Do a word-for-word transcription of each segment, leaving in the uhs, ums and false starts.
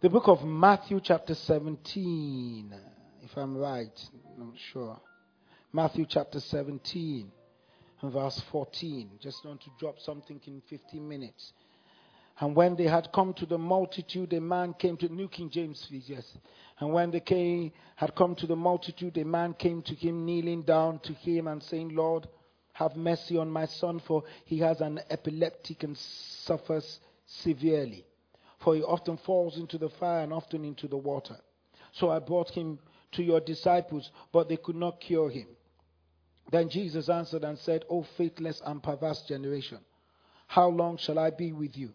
The book of Matthew chapter seventeen, if I'm right, I'm not sure. Matthew chapter seventeen and verse fourteen. Just want to drop something in fifteen minutes. And when they had come to the multitude, a man came to New King James, yes. And when they came, had come to the multitude, a man came to him, kneeling down to him and saying, Lord, have mercy on my son, for he has an epileptic and suffers severely. For he often falls into the fire and often into the water. So I brought him to your disciples, but they could not cure him. Then Jesus answered and said, O faithless and perverse generation, how long shall I be with you?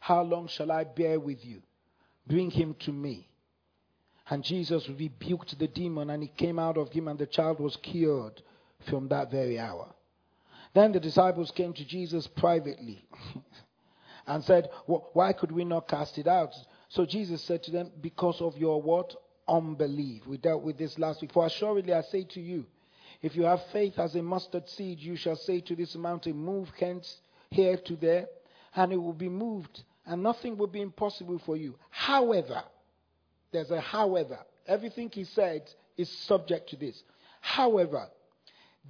How long shall I bear with you? Bring him to me. And Jesus rebuked the demon, and he came out of him, and the child was cured from that very hour. Then the disciples came to Jesus privately and said, why could we not cast it out? So Jesus said to them, because of your what? Unbelief. We dealt with this last week. For assuredly I say to you, if you have faith as a mustard seed, you shall say to this mountain, move hence here to there, and it will be moved, and nothing will be impossible for you. However, there's a however. Everything he said is subject to this. However,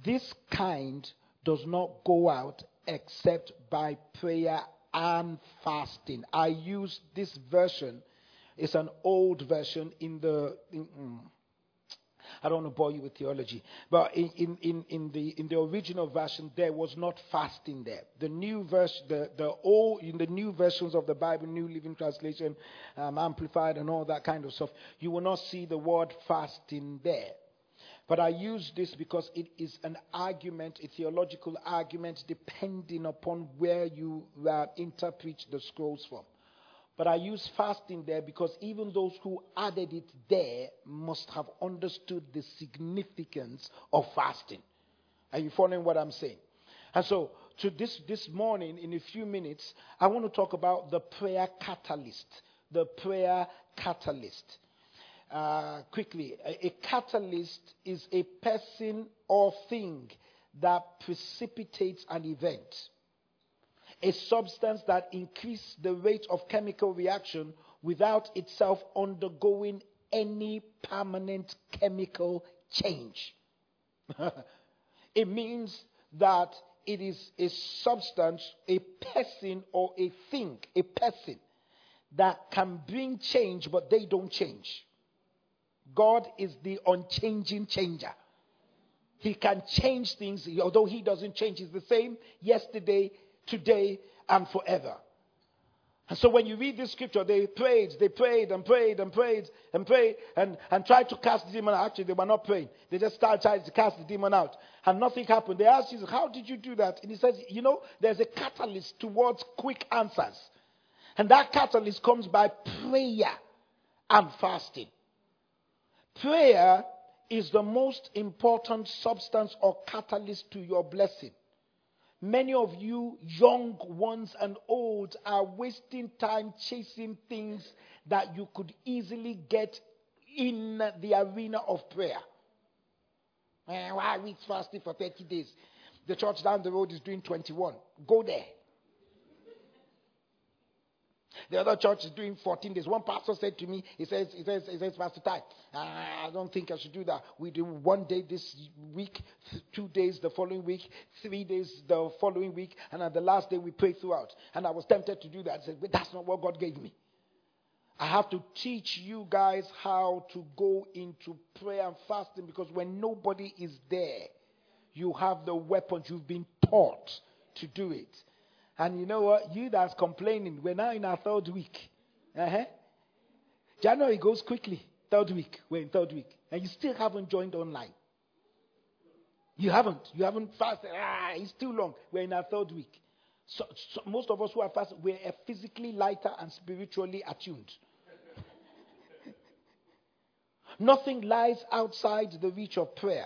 this kind does not go out except by prayer and fasting. I use this version. It's an old version in the. In, mm, I don't want to bore you with theology, but in, in, in, in the in the original version, there was not fasting there. The new verse, the the old in the new versions of the Bible, New Living Translation, um, Amplified, and all that kind of stuff, you will not see the word fasting there. But I use this because it is an argument, a theological argument, depending upon where you uh, interpret the scrolls from. But I use fasting there because even those who added it there must have understood the significance of fasting. Are you following what I'm saying? And so, to this, this morning, in a few minutes, I want to talk about the prayer catalyst. The prayer catalyst. Uh, quickly, a, a catalyst is a person or thing that precipitates an event. A substance that increases the rate of chemical reaction without itself undergoing any permanent chemical change. It means that it is a substance, a person or a thing, a person that can bring change, but they don't change. God is the unchanging changer. He can change things, although he doesn't change. He's the same yesterday, today, and forever. And so when you read this scripture, they prayed, they prayed, and prayed, and prayed, and prayed, and, and tried to cast the demon out. Actually, they were not praying. They just started to cast the demon out. And nothing happened. They asked Jesus, how did you do that? And he says, you know, there's a catalyst towards quick answers. And that catalyst comes by prayer and fasting. Prayer is the most important substance or catalyst to your blessing. Many of you, young ones and old, are wasting time chasing things that you could easily get in the arena of prayer. Eh, why are we fasting for thirty days? The church down the road is doing twenty-one. Go there. The other church is doing fourteen days. One pastor said to me, he says, he says, he says, Pastor Tai, I don't think I should do that. We do one day this week, two days the following week, three days the following week, and at the last day we pray throughout. And I was tempted to do that. I said, but that's not what God gave me. I have to teach you guys how to go into prayer and fasting, because when nobody is there, you have the weapons. You've been taught to do it. And you know what? You that's complaining, we're now in our third week. Uh-huh. January goes quickly. Third week. We're in third week. And you still haven't joined online. You haven't. You haven't fasted. Ah, it's too long. We're in our third week. So, so most of us who are fasting, we're physically lighter and spiritually attuned. Nothing lies outside the reach of prayer,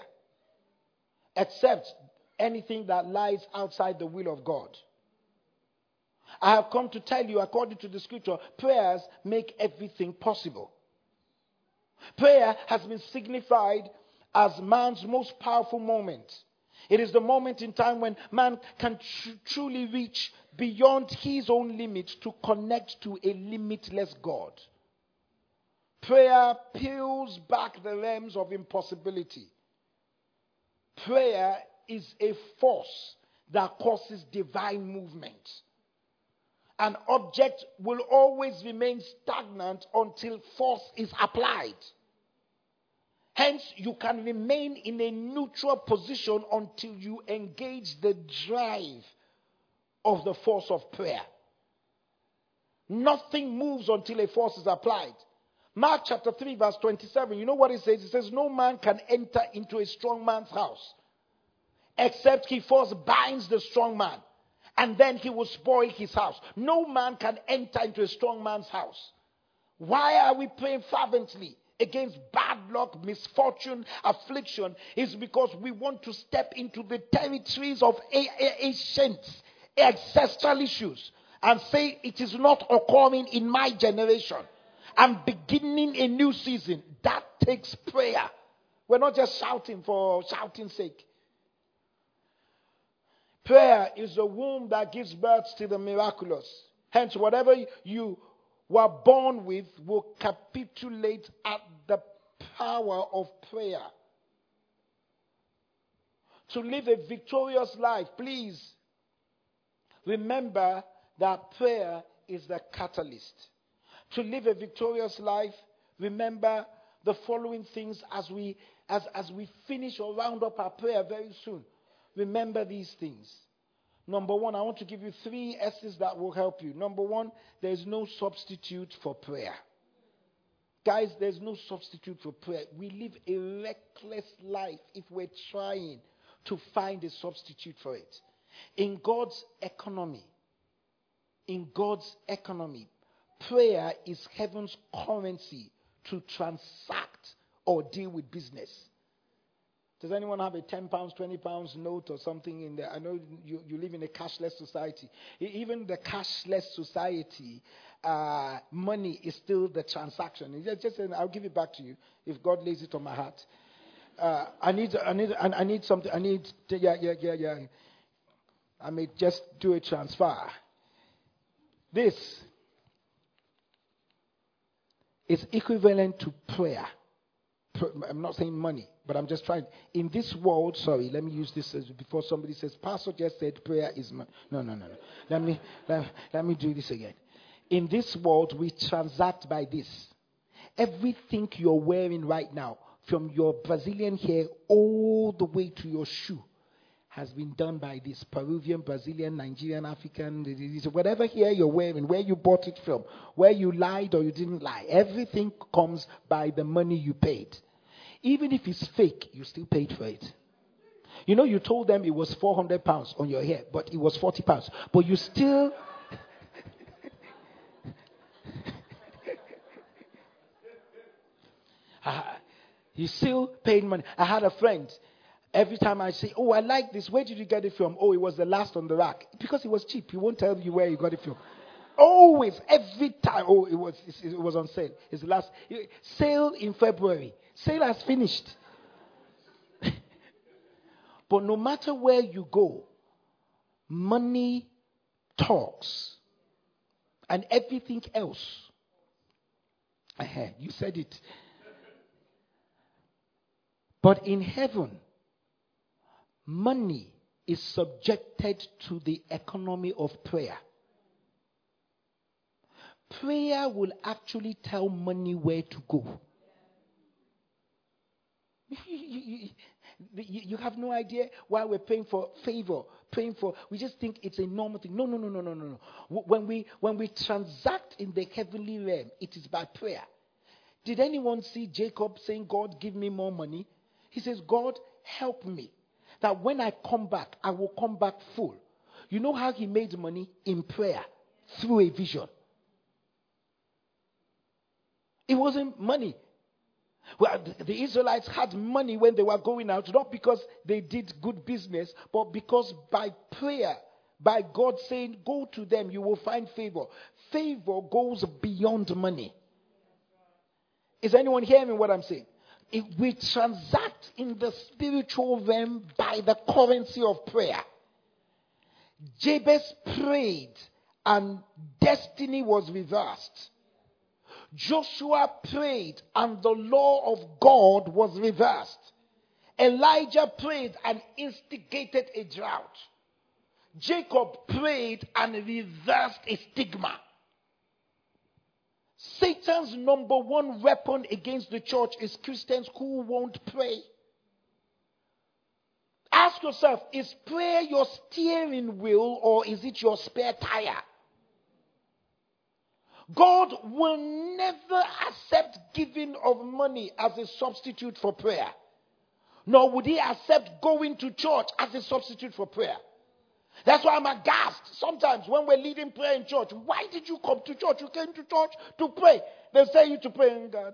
except anything that lies outside the will of God. I have come to tell you, according to the scripture, prayers make everything possible. Prayer has been signified as man's most powerful moment. It is the moment in time when man can tr- truly reach beyond his own limits to connect to a limitless God. Prayer peels back the realms of impossibility. Prayer is a force that causes divine movement. An object will always remain stagnant until force is applied. Hence, you can remain in a neutral position until you engage the drive of the force of prayer. Nothing moves until a force is applied. Mark chapter three, verse twenty-seven. You know what it says? It says, no man can enter into a strong man's house except he first binds the strong man, and then he will spoil his house. No man can enter into a strong man's house. Why are we praying fervently against bad luck, misfortune, affliction? Is because we want to step into the territories of ancient, ancestral issues and say it is not occurring in my generation. I'm beginning a new season. That takes prayer. We're not just shouting for shouting's sake. Prayer is the womb that gives birth to the miraculous. Hence, whatever you were born with will capitulate at the power of prayer. To live a victorious life, please remember that prayer is the catalyst. To live a victorious life, remember the following things as we as, as we finish or round up our prayer very soon. Remember these things. Number one, I want to give you three S's that will help you. Number one, there is no substitute for prayer. Guys, there's no substitute for prayer. We live a reckless life if we're trying to find a substitute for it. In God's economy, in God's economy, prayer is heaven's currency to transact or deal with business. Does anyone have a ten pounds, twenty pounds note or something in there? I know you, you live in a cashless society. Even the cashless society, uh, money is still the transaction. It's just, just, I'll give it back to you if God lays it on my heart. Uh, I need, I need, I need something. I need, yeah, yeah, yeah, yeah. I may just do a transfer. This is equivalent to prayer. I'm not saying money, but I'm just trying. In this world, sorry, let me use this as before somebody says, Pastor just said prayer is money. No, no, no, no. Let me, let, let me do this again. In this world, we transact by this. Everything you're wearing right now, from your Brazilian hair all the way to your shoe, has been done by this. Peruvian, Brazilian, Nigerian, African, whatever hair you're wearing, where you bought it from, where you lied or you didn't lie, everything comes by the money you paid. Even if it's fake, you still paid for it. You know, you told them it was four hundred pounds on your hair, but it was forty pounds. But you still... you still paid money. I had a friend... Every time I say, oh, I like this. Where did you get it from? Oh, it was the last on the rack. Because it was cheap. He won't tell you where you got it from. Always, every time. Oh, it was it was on sale. It's the last. Sale in February. Sale has finished. But no matter where you go, money talks. And everything else. Uh-huh, you said it. But in heaven, money is subjected to the economy of prayer. Prayer will actually tell money where to go. you, you, you have no idea why we're praying for favor, praying for, we just think it's a normal thing. No, no, no, no, no, no, no. When we, when we transact in the heavenly realm, it is by prayer. Did anyone see Jacob saying, God, give me more money? He says, God, help me, that when I come back, I will come back full. You know how he made money? In prayer, through a vision. It wasn't money. Well, the Israelites had money when they were going out, not because they did good business, but because by prayer, by God saying, go to them, you will find favor. Favor goes beyond money. Is anyone hearing what I'm saying? If we transact in the spiritual realm by the currency of prayer. Jabez prayed and destiny was reversed. Joshua prayed and the law of God was reversed. Elijah prayed and instigated a drought. Jacob prayed and reversed a stigma. Satan's number one weapon against the church is Christians who won't pray. Ask yourself, is prayer your steering wheel or is it your spare tire? God will never accept giving of money as a substitute for prayer. Nor would he accept going to church as a substitute for prayer. That's why I'm aghast sometimes when we're leading prayer in church. Why did you come to church? You came to church to pray. They'll tell you to pray. God,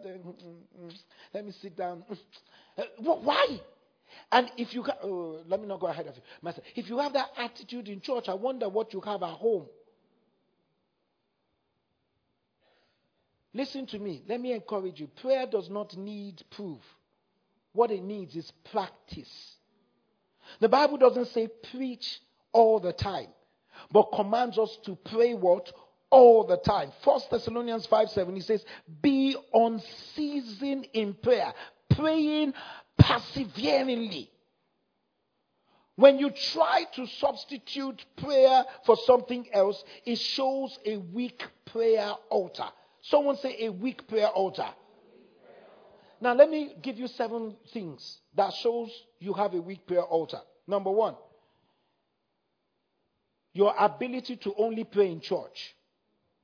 let me sit down. Why? And if you, oh, let me not go ahead of you. Master, if you have that attitude in church, I wonder what you have at home. Listen to me. Let me encourage you. Prayer does not need proof. What it needs is practice. The Bible doesn't say preach all the time, but commands us to pray what? All the time. First Thessalonians five seven, he says, be unceasing in prayer, praying perseveringly. When you try to substitute prayer for something else, it shows a weak prayer altar. Someone say a weak prayer altar. Now let me give you seven things that shows you have a weak prayer altar. Number one, your ability to only pray in church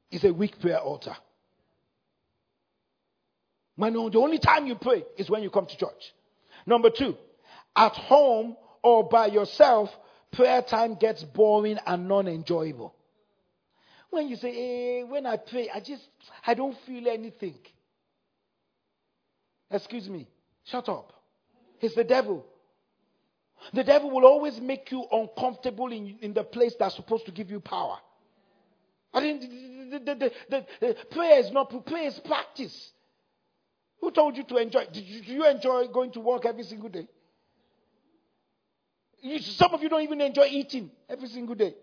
is a weak prayer altar. Man, the only time you pray is when you come to church. Number two, at home or by yourself, prayer time gets boring and non-enjoyable. When you say, hey, when I pray, I just, I don't feel anything. Excuse me. Shut up. It's the devil. The devil will always make you uncomfortable in, in the place that's supposed to give you power. I mean, the, the, the, the, the, prayer is not, prayer is practice. Who told you to enjoy? Did you, do you enjoy going to work every single day? You, some of you don't even enjoy eating every single day.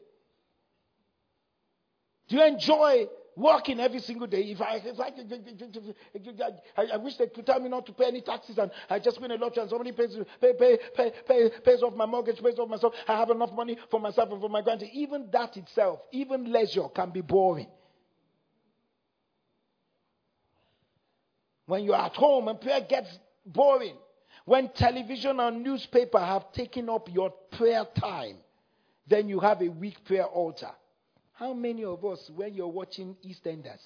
Do you enjoy working every single day? If I, if I, I wish they could tell me not to pay any taxes and I just win a lottery and somebody pays, pay, pay, pay, pay, pays off my mortgage, pays off myself. I have enough money for myself and for my grandchildren. Even that itself, even leisure can be boring. When you're at home and prayer gets boring, when television and newspaper have taken up your prayer time, then you have a weak prayer altar. How many of us, when you're watching EastEnders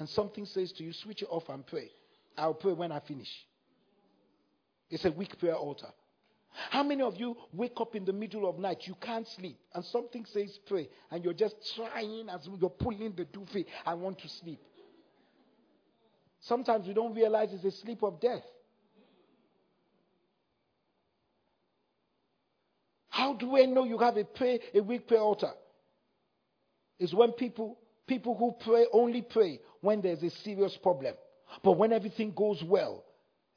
and something says to you, switch it off and pray. I'll pray when I finish. It's a weak prayer altar. How many of you wake up in the middle of night, you can't sleep, and something says pray, and you're just trying as you're pulling the duvet, I want to sleep. Sometimes we don't realize it's a sleep of death. How do I know you have a pray, a weak prayer altar? Is when people people who pray only pray when there's a serious problem. But when everything goes well,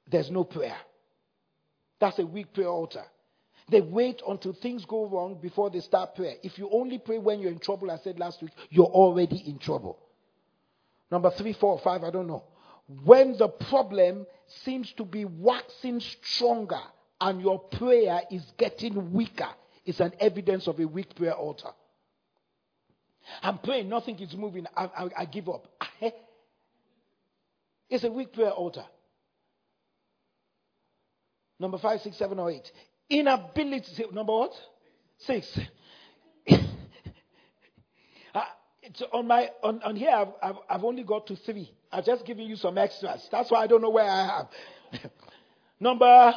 there's no prayer. That's a weak prayer altar. They wait until things go wrong before they start prayer. If you only pray when you're in trouble, I said last week, you're already in trouble. Number three, four, five, I don't know. When the problem seems to be waxing stronger and your prayer is getting weaker, it's an evidence of a weak prayer altar. I'm praying, nothing is moving. I, I, I give up. It's a weak prayer altar. Number five, six, seven, or eight. Inability. Number what? Six. uh, it's on my on, on here, I've, I've I've only got to three. I'm just giving you some extras. That's why I don't know where I am. Number.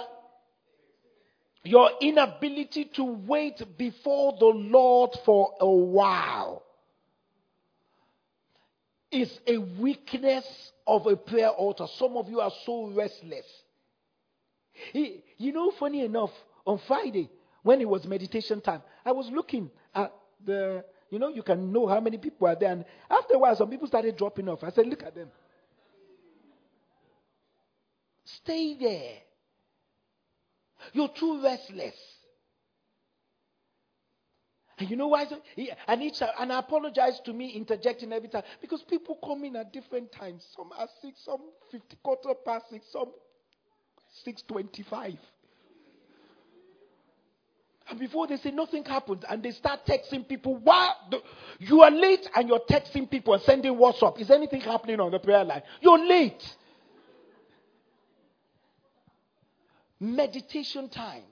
Your inability to wait before the Lord for a while. is a weakness of a prayer altar. Some of you are so restless. You know, funny enough, on Friday, when it was meditation time, I was looking at the, you know, you can know how many people are there. And after a while, some people started dropping off. I said, look at them. Stay there. You're too restless. And you know why? And, each, and I apologize to me interjecting every time. Because people come in at different times. Some at six, some fifty, quarter past six, some six twenty-five. And before they say nothing happened, and they start texting people, "Why you are late?" And you're texting people and sending WhatsApp. Is anything happening on the prayer line? You're late. Meditation time,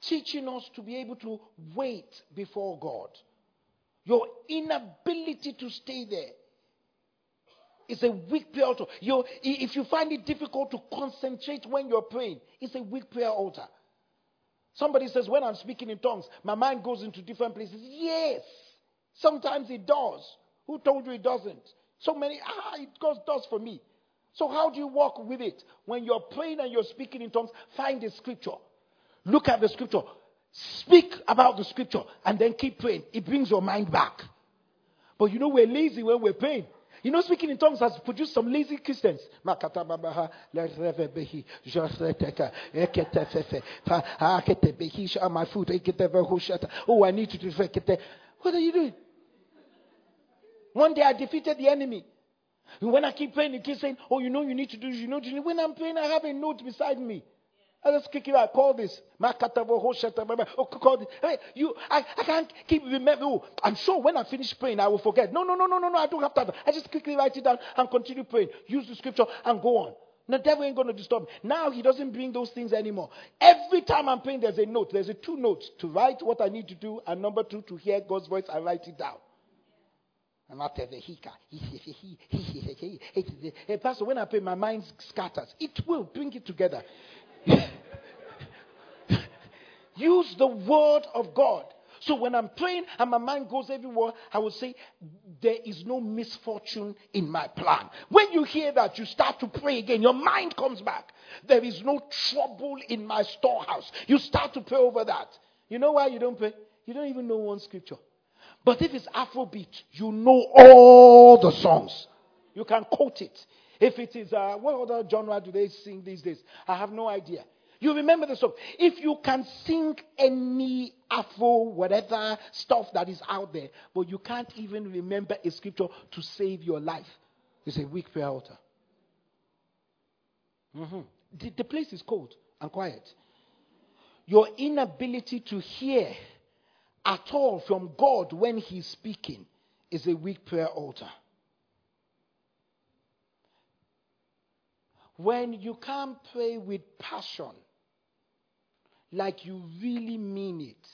teaching us to be able to wait before God. Your inability to stay there is a weak prayer altar. Your, if you find it difficult to concentrate when you're praying, it's a weak prayer altar. Somebody says, when I'm speaking in tongues, my mind goes into different places. Yes, sometimes it does. Who told you it doesn't? So many, ah, it goes, does for me. So how do you walk with it? When you're praying and you're speaking in tongues, find the scripture. Look at the scripture. Speak about the scripture and then keep praying. It brings your mind back. But you know, we're lazy when we're praying. You know, speaking in tongues has produced some lazy Christians. Oh, I need to. What are you doing? One day I defeated the enemy. When I keep praying, you keep saying, oh, you know, you need to do this, you know, you need. When I'm praying, I have a note beside me. I just kick it out. Call this. Oh, call this. Hey, you, I, I can't keep remembering. Oh, I'm sure when I finish praying, I will forget. No, no, no, no, no, no. I don't have time. I just quickly write it down and continue praying. Use the scripture and go on. The devil ain't going to disturb me. Now he doesn't bring those things anymore. Every time I'm praying, there's a note. There's a two notes to write what I need to do, and number two, to hear God's voice and write it down. And after the hika, hey, Pastor, when I pray, my mind scatters. It will bring it together. Use the word of God. So when I'm praying and my mind goes everywhere, I will say, there is no misfortune in my plan. When you hear that, you start to pray again. Your mind comes back. There is no trouble in my storehouse. You start to pray over that. You know why you don't pray? You don't even know one scripture. But if it's Afrobeat, you know all the songs. You can quote it. If it is, uh, what other genre do they sing these days? I have no idea. You remember the song. If you can sing any Afro, whatever stuff that is out there, but you can't even remember a scripture to save your life, it's a weak prayer altar. Mm-hmm. The, the place is cold and quiet. Your inability to hear at all from God when he's speaking is a weak prayer altar. When you can't pray with passion, like you really mean it,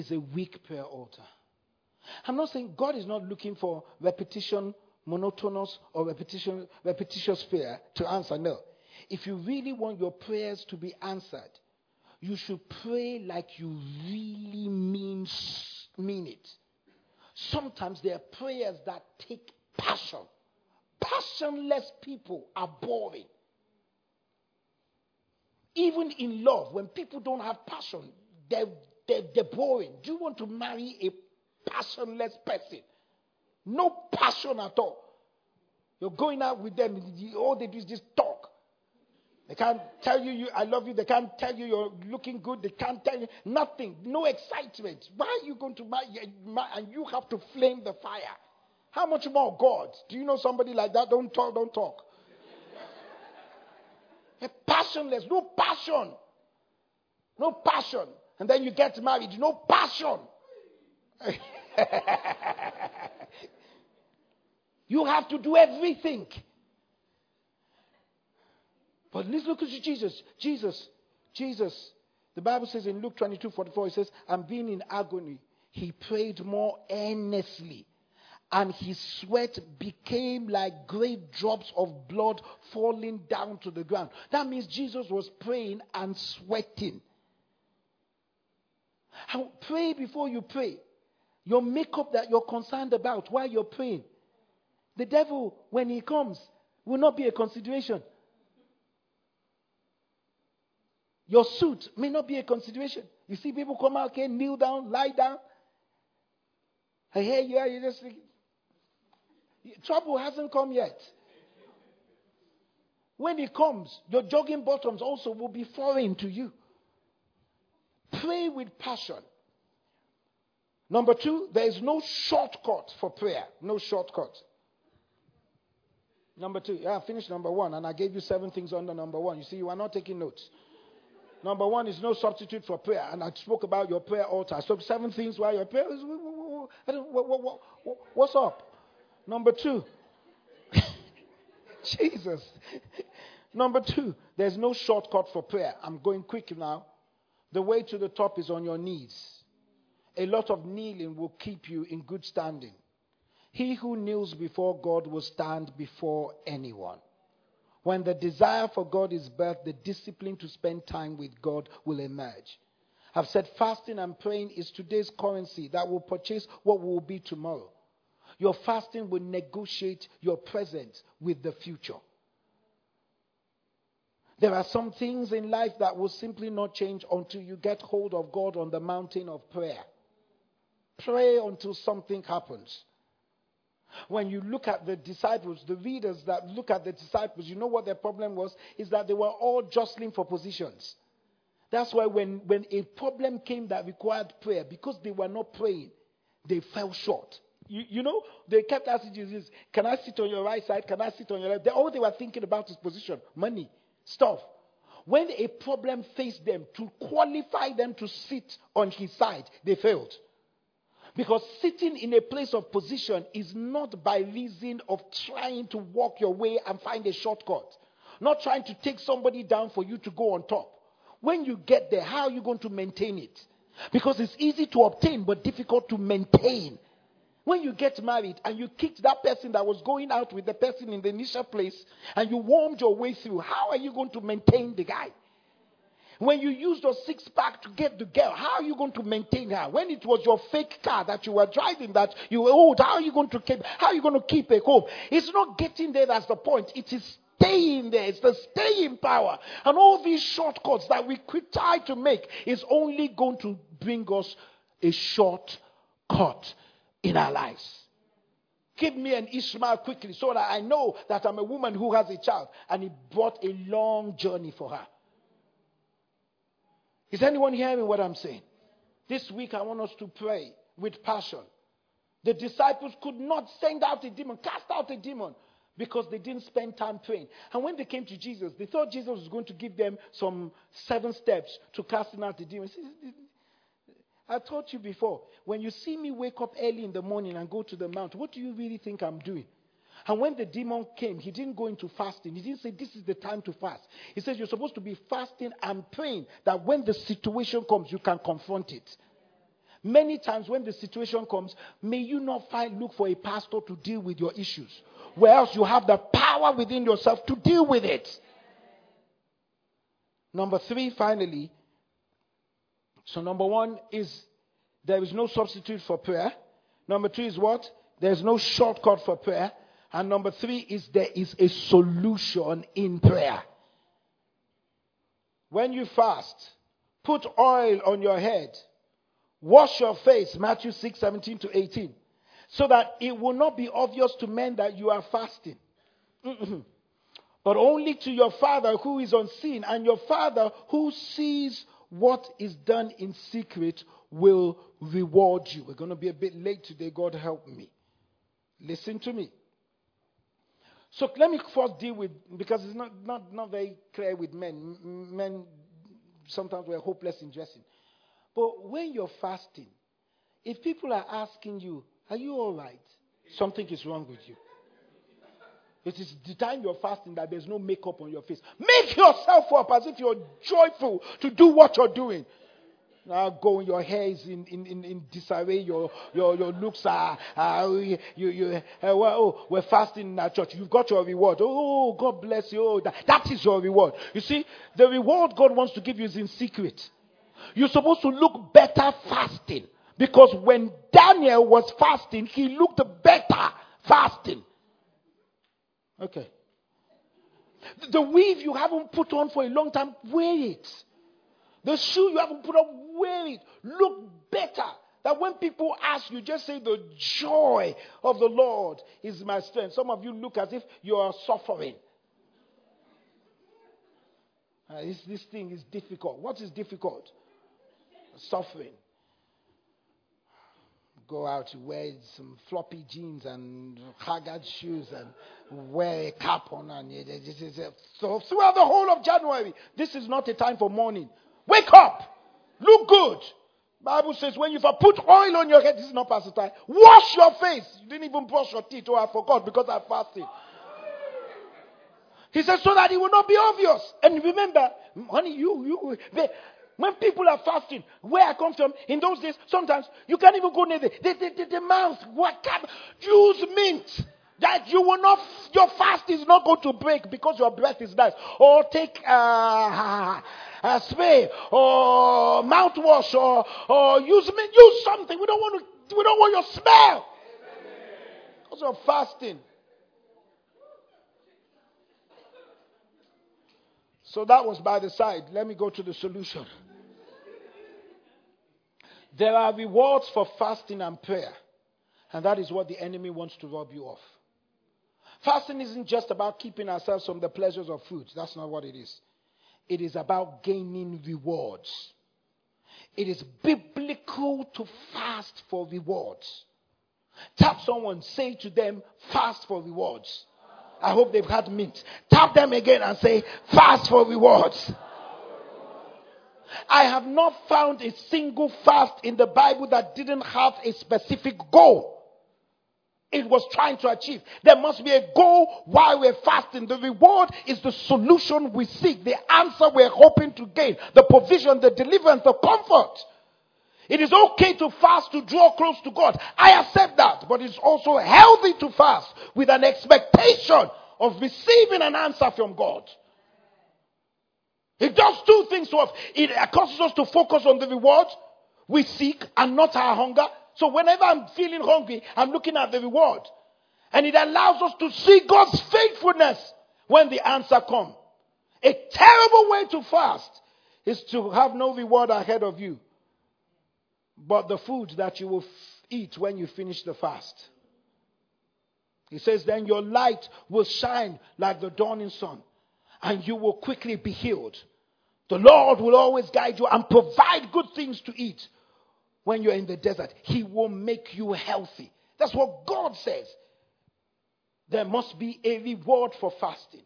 is a weak prayer altar. I'm not saying God is not looking for repetition, monotonous or repetition, repetitious prayer to answer. No. If you really want your prayers to be answered, you should pray like you really mean, mean it. Sometimes there are prayers that take passion. Passionless people are boring. Even in love, when people don't have passion, they're, they're, they're boring. Do you want to marry a passionless person? No passion at all. You're going out with them, all they do is just talk. They can't tell you, you I love you. They can't tell you you're looking good. They can't tell you nothing. No excitement. Why are you going to marry? And you have to flame the fire. How much more God? Do you know somebody like that? Don't talk. Don't talk. They're passionless. No passion. No passion. And then you get married. No passion. You have to do everything. But let's look at Jesus. Jesus. Jesus. The Bible says in Luke twenty-two forty-four, it says, and being in agony, he prayed more earnestly, and his sweat became like great drops of blood falling down to the ground. That means Jesus was praying and sweating. And pray before you pray. Your makeup that you're concerned about while you're praying. The devil, when he comes, will not be a consideration. Your suit may not be a consideration. You see people come out, okay, kneel down, lie down. And here you are, you just think, trouble hasn't come yet. When it comes, your jogging bottoms also will be foreign to you. Pray with passion. Number two, there is no shortcut for prayer. No shortcut. Number two, yeah, I finished number one, and I gave you seven things under number one. You see, you are not taking notes. Number one is no substitute for prayer. And I spoke about your prayer altar. So seven things while your prayer is, I don't, what, what, what, what's up? Number two. Jesus. Number two. There's no shortcut for prayer. I'm going quick now. The way to the top is on your knees. A lot of kneeling will keep you in good standing. He who kneels before God will stand before anyone. When the desire for God is birthed, the discipline to spend time with God will emerge. I've said fasting and praying is today's currency that will purchase what will be tomorrow. Your fasting will negotiate your present with the future. There are some things in life that will simply not change until you get hold of God on the mountain of prayer. Pray until something happens. When you look at the disciples, the readers that look at the disciples, you know what their problem was? Is that they were all jostling for positions. That's why when, when a problem came that required prayer, because they were not praying, they fell short. You, you know, they kept asking Jesus, can I sit on your right side? Can I sit on your left? They, all they were thinking about is position, money, stuff. When a problem faced them to qualify them to sit on his side, they failed. Because sitting in a place of position is not by reason of trying to walk your way and find a shortcut. Not trying to take somebody down for you to go on top. When you get there, how are you going to maintain it? Because it's easy to obtain but difficult to maintain. When you get married and you kicked that person that was going out with the person in the initial place and you warmed your way through, how are you going to maintain the guy? When you used your six-pack to get the girl, how are you going to maintain her? When it was your fake car that you were driving that you owned, how are you going to keep, how are you going to keep a home? It's not getting there that's the point. It is staying there. It's the staying power. And all these shortcuts that we could try to make is only going to bring us a shortcut in our lives. Give me an Ishmael quickly so that I know that I'm a woman who has a child. And it brought a long journey for her. Is anyone hearing what I'm saying? This week I want us to pray with passion. The disciples could not send out a demon, cast out a demon, because they didn't spend time praying. And when they came to Jesus, they thought Jesus was going to give them some seven steps to casting out the demon. I taught you before, when you see me wake up early in the morning and go to the mount, what do you really think I'm doing? And when the demon came, he didn't go into fasting. He didn't say, this is the time to fast. He says, you're supposed to be fasting and praying that when the situation comes, you can confront it. Many times when the situation comes, may you not find, look for a pastor to deal with your issues. Whereas you have the power within yourself to deal with it. Number three, finally. So number one is, there is no substitute for prayer. Number two is what? There is no shortcut for prayer. And number three is there is a solution in prayer. When you fast, put oil on your head. Wash your face, Matthew six, seventeen to eighteen. So that it will not be obvious to men that you are fasting. But only to your Father who is unseen. And your Father who sees what is done in secret will reward you. We're going to be a bit late today. God help me. Listen to me. So let me first deal with, because it's not, not, not very clear with men. Men, sometimes we're hopeless in dressing. But when you're fasting, if people are asking you, are you all right? Something is wrong with you. It is the time you're fasting that there's no makeup on your face. Make yourself up as if you're joyful to do what you're doing. Now go, your hair is in, in, in, in disarray, your, your, your looks are, are you, you, uh, well, oh, we're fasting in our church. You've got your reward. Oh, God bless you. Oh, that, that is your reward. You see, the reward God wants to give you is in secret. You're supposed to look better fasting. Because when Daniel was fasting, he looked better fasting. Okay. The weave you haven't put on for a long time, wear it. The shoe you haven't put on, wear it. Look better. That when people ask you, just say, the joy of the Lord is my strength. Some of you look as if you are suffering. Uh, this, this thing is difficult. What is difficult? Suffering. Go out, wear some floppy jeans and haggard shoes and wear a cap on. And this is a, so throughout the whole of January, this is not a time for mourning. Wake up. Look good. Bible says when you've put oil on your head, this is not Pastor Tai, wash your face. You didn't even brush your teeth. Oh, I forgot because I fasted. He says so that it will not be obvious. And remember, honey, you, you, they, when people are fasting, where I come from, in those days, sometimes you can't even go near the, the, the, the, the mouth. What, use mint. That you will not, your fast is not going to break because your breath is nice. Or take uh, a spray or mouthwash or, or use mint. Use something. We don't want to, we don't want your smell. Because you're fasting. So that was by the side. Let me go to the solution. There are rewards for fasting and prayer. And that is what the enemy wants to rob you of. Fasting isn't just about keeping ourselves from the pleasures of food. That's not what it is. It is about gaining rewards. It is biblical to fast for rewards. Tap someone, say to them, fast for rewards. I hope they've had mint. Tap them again and say, fast for rewards. I have not found a single fast in the Bible that didn't have a specific goal it was trying to achieve. There must be a goal while we're fasting. The reward is the solution we seek, the answer we're hoping to gain, the provision, the deliverance, the comfort. It is okay to fast to draw close to God. I accept that, but it's also healthy to fast with an expectation of receiving an answer from God. It does two things to us. It causes us to focus on the reward we seek and not our hunger. So whenever I'm feeling hungry, I'm looking at the reward. And it allows us to see God's faithfulness when the answer comes. A terrible way to fast is to have no reward ahead of you, but the food that you will f- eat when you finish the fast. He says, then your light will shine like the dawning sun, and you will quickly be healed. The Lord will always guide you and provide good things to eat when you're in the desert. He will make you healthy. That's what God says. There must be a reward for fasting.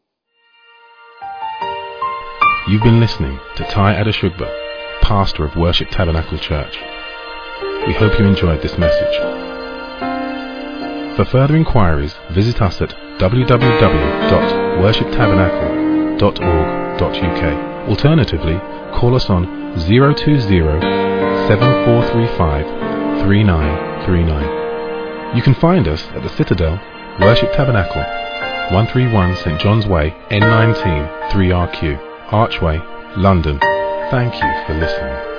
You've been listening to Tai Adeshugba, pastor of Worship Tabernacle Church. We hope you enjoyed this message. For further inquiries, visit us at w w w dot worship tabernacle dot org dot u k. Alternatively, call us on zero two zero, seven four three five, three nine three nine. You can find us at the Citadel, Worship Tabernacle, one thirty-one Saint John's Way, N nineteen, three R Q, Archway, London. Thank you for listening.